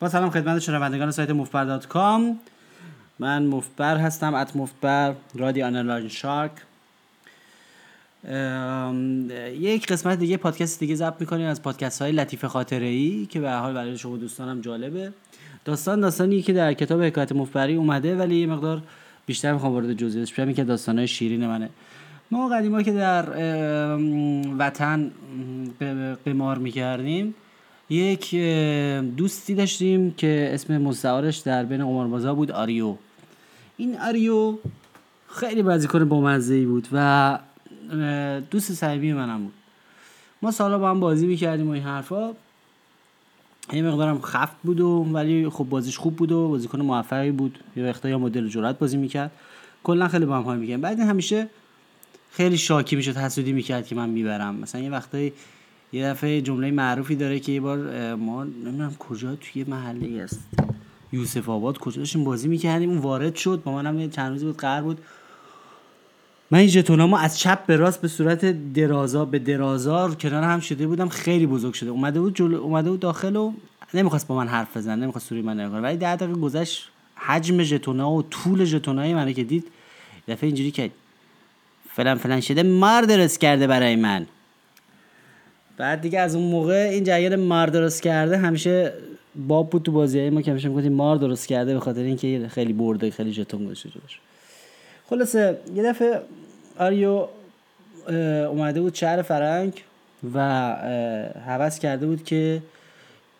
با سلام خدمت شنوندگان سایت موفبر.com. من موفبر هستم، ات موفبر رادیو آنلاین شارک. یک قسمت دیگه پادکست دیگه ضبط می‌کنیم از پادکست‌های لطیف خاطره‌ای که به هر حال برای شما دوستانم جالبه. داستانی که در کتاب حکایت موفبری اومده، ولی یه مقدار بیشتر می‌خوام وارد جزئیاتش بشم، که داستانای شیرین منه. ما قدیما که در وطن قمار می‌کردیم، یک دوستی داشتیم که اسم مستعارش در بین قماربازا بود آریو. این آریو خیلی بازیکن بامزه‌ای بود و دوست صمیمی منم بود. ما سالا با هم بازی می‌کردیم و این حرفا. یه مقدارم خفت بود ولی خب بازیش خوب بود و بازیکن موفقی بود. یه وقتایی مدل جرأت بازی می‌کرد. کلا خیلی با هم حال می‌کردیم. بعد همیشه خیلی شاکی میشد، حسودی میکرد که من میبرم. مثلا یه وقتایی یه دفعه جمله معروفی داره که یه بار ما نمیدونم کجا توی محله است، یوسف آباد کجا داشتیم بازی میکردیم، اون وارد شد. با منم چند روزی بود قهر بود. من این ژتونامو از چپ به راست به صورت درازا به درازا کنار هم شده بودم، خیلی بزرگ شده. اومده بود داخل و نمیخواست با من حرف بزنه، نمیخواست سوری من نگاه کنه. ولی 10 دقیقه گذشت، حجم ژتونا و طول ژتونای منو که دید، دفعه اینجوری کرد فلان شده، مار درست کرده برای من. بعد دیگه از اون موقع این جریان مار درست کرده همیشه باب بود تو بازیای ما، که همیشه میگفتیم مار درست کرده، به خاطر اینکه خیلی برده، خیلی ژتون گذاشته جلوش. خلاصه یه دفعه آریو اومده بود شهر فرانک و هوس کرده بود که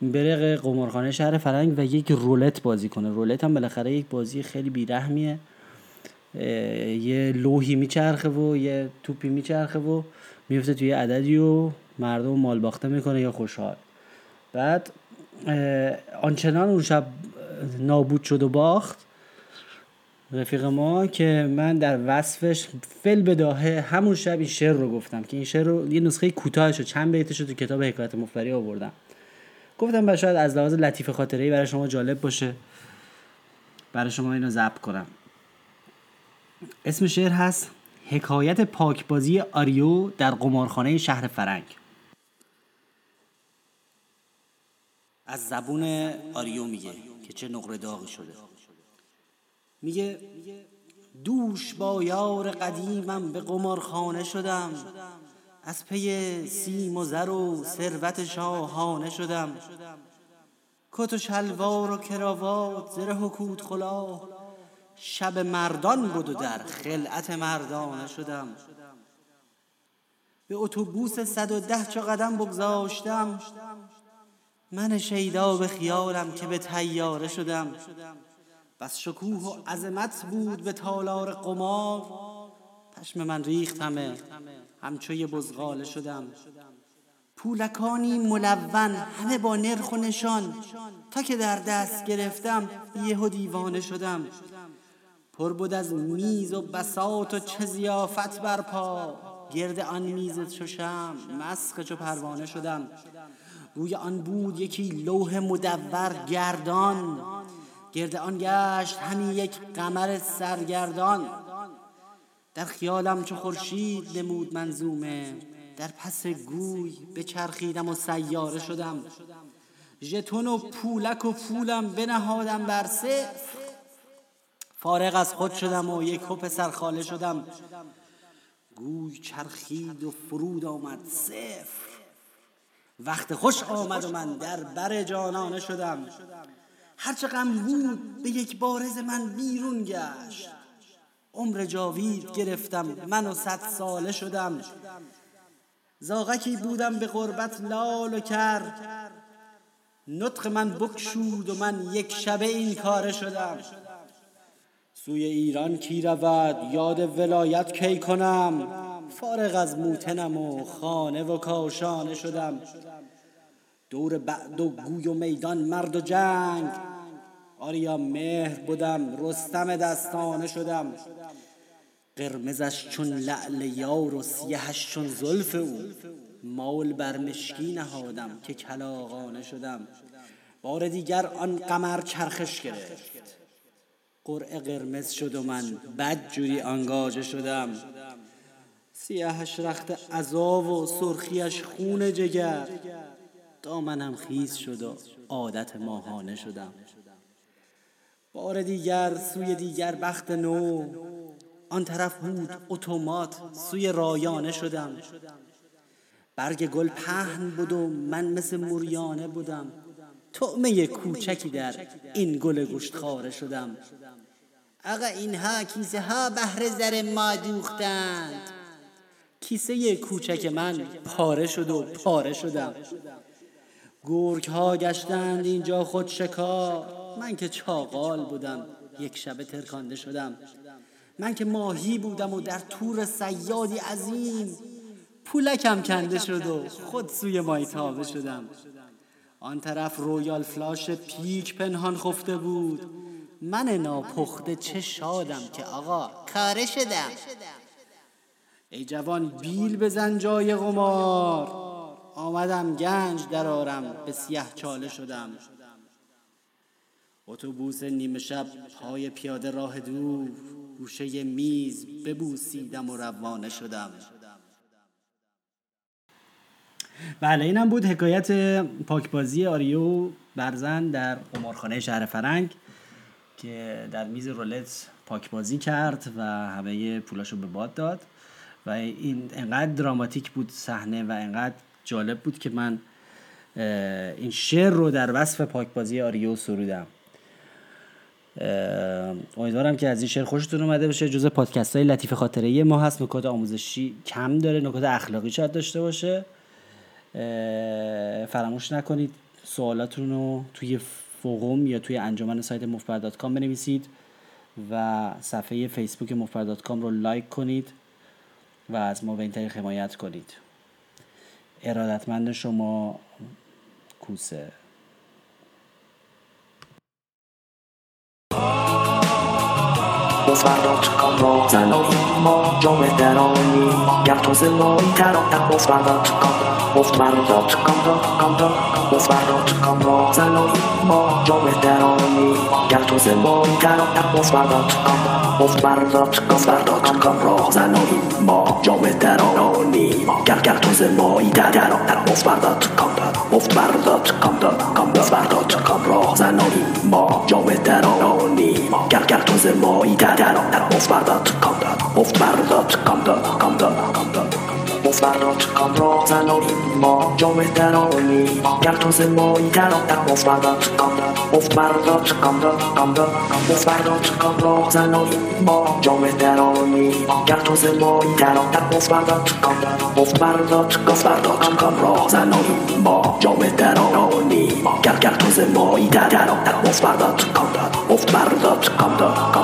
بره قمارخانه شهر فرانک و یک رولت بازی کنه. رولت هم بالاخره یک بازی خیلی بیرحمیه، یه لوحی میچرخه و یه توپی میچرخه و میفته توی عددی و مردم مال باخته میکنه یا خوشحال. بعد آنچنان اون شب نابود شد و باخت رفیق ما که من در وصفش فل بداهه همون شب این شعر رو گفتم، که این شعر رو یه نسخه کوتاهش و چند بیتش رو تو کتاب حکایت مفبری آوردم، گفتم بعد شاید از لحاظ لطیف خاطره‌ای برای شما جالب باشه، برای شما اینو ضبط کنم. اسم شعر هست حکایت پاکبازی آریو در قمارخانه شهر فرانک. از زبون آریو میگه که چه نقره داغی شده. میگه دوش با یار قدیمم به قمارخانه شدم، از پی سیم و زر و ثروت شاهانه شدم. کت و شلوار و کراوات زره و کود خلاه، شب مردان بود و در خلعت مردانه شدم. به اتوبوس 110 چو قدم بگذاشتم، من شیدا به خیالم که به طیاره شدم. بس شکوه و عظمت بود به تالار قمار، پشم من ریختمه همچو یه بزغاله شدم. پولکانی ملون همه با نرخ و نشان، تا که در دست گرفتم یهو دیوانه شدم. پر بود از میز و بساط و چه ضیافت برپا، گرد آن میز چو شمع مسخ چو پروانه شدم. روی آن بود یکی لوح مدور گردان، گرد آن گشت همی یک قمر سرگردان. در خیالم چو خورشید نمود منظومه، در پس گوی بچرخیدم و سیاره شدم. ژتون و پولک و پولم بنهادم بر صفر، فارغ از خود شدم و یک پسر خاله شدم. گوی چرخید و فرود آمد صفر، وقت خوش آمد و من در بر جانانه شدم. هرچه غم بود به یک بارز من بیرون گشت، عمر جاوید گرفتم من و 100 ساله شدم. زاغکی بودم به غربت لال و کر، نطق من بکشود و من یک شبه این کاره شدم. سوی ایران کی رود یاد ولایت کی کنم، فارغ از موتنم و خانه و کاشانه شدم. دور بعد و گوی و میدان مرد و جنگ، آریا مهر بودم رستم دستانه شدم. قرمزش چون لعل یار و سیهش چون زلف او، مال بر مشکی نهادم که کلاغانه شدم. بار دیگر آن قمر چرخش گرفت، قرعه قرمز شد و من بد جوری انگاجه شدم. سیاهش رخت عذاب و سرخیش خون جگر، دامنم خیز شد و عادت ماهانه شدم. بار دیگر سوی دیگر بخت نو، آن طرف بود اتومات سوی رایانه شدم. برگ گل پهن بود و من مثل موریانه بودم، طعمه کوچکی در این گل گوشتخواره شدم. آقا اینها کیسه ها بهر زر ما دوختند. کیسه کوچک من پاره شد و پاره شدم. گرگ ها گشتند اینجا خود شکار، من که چاقال بودم یک شب ترکانده شدم. من که ماهی بودم و در تور صیادی عظیم، پولکم کنده شد و خود سوی مایتابه شدم. آن طرف رویال فلاش پیک پنهان خفته بود، من ناپخته چه شادم که آقا کاره شدم. ای جوان بیل بزن جای قمار، آمدم گنج درارم به سیه چاله شدم. اتوبوس نیمه شب پای پیاده راه دور، گوشه میز ببوسیدم و روانه شدم. بله، اینم بود حکایت پاکبازی آریو برزن در قمارخانه شهر فرانک که در میز رولت پاکبازی کرد و همه پولاشو به باد داد. و این انقدر دراماتیک بود صحنه و انقدر جالب بود که من این شعر رو در وصف پاکبازی آریو سرودم. امیدوارم که از این شعر خوشتون اومده باشه. جزء پادکست‌های لطیف خاطره‌ای ما هست. نکات آموزشی کم داره، نکات اخلاقی شاید داشته باشه. فراموش نکنید سوالاتون رو توی فوروم یا توی انجمن سایت موفبر.com بنویسید و صفحه فیسبوک موفبر.com رو لایک کنید و از ما به این طریق حمایت کنید. ارادتمند شما، کوسه. موفبر.com رو زنم ما جامعه درانی گم توزه مایی ترانتم موفبر.com موفبر.com را زنم ما جامعه درانی گم توزه مایی ترانتم موفبر.com را زنم ما جامعه درانی گم توزه مایی ترانتم موفبر.com را زنم ما جامعه درانی گم توزه مایی ترانتم موفبر.com موفبر.com را زنم ما جامعه درانی گر توزه مایی ترانتم موفبر.com را زنم ما جامعه درانی گر توزه مایی ترانتم موفبر.com را زنم ما جامعه درانی گر توزه مایی ترانتم موفبر.com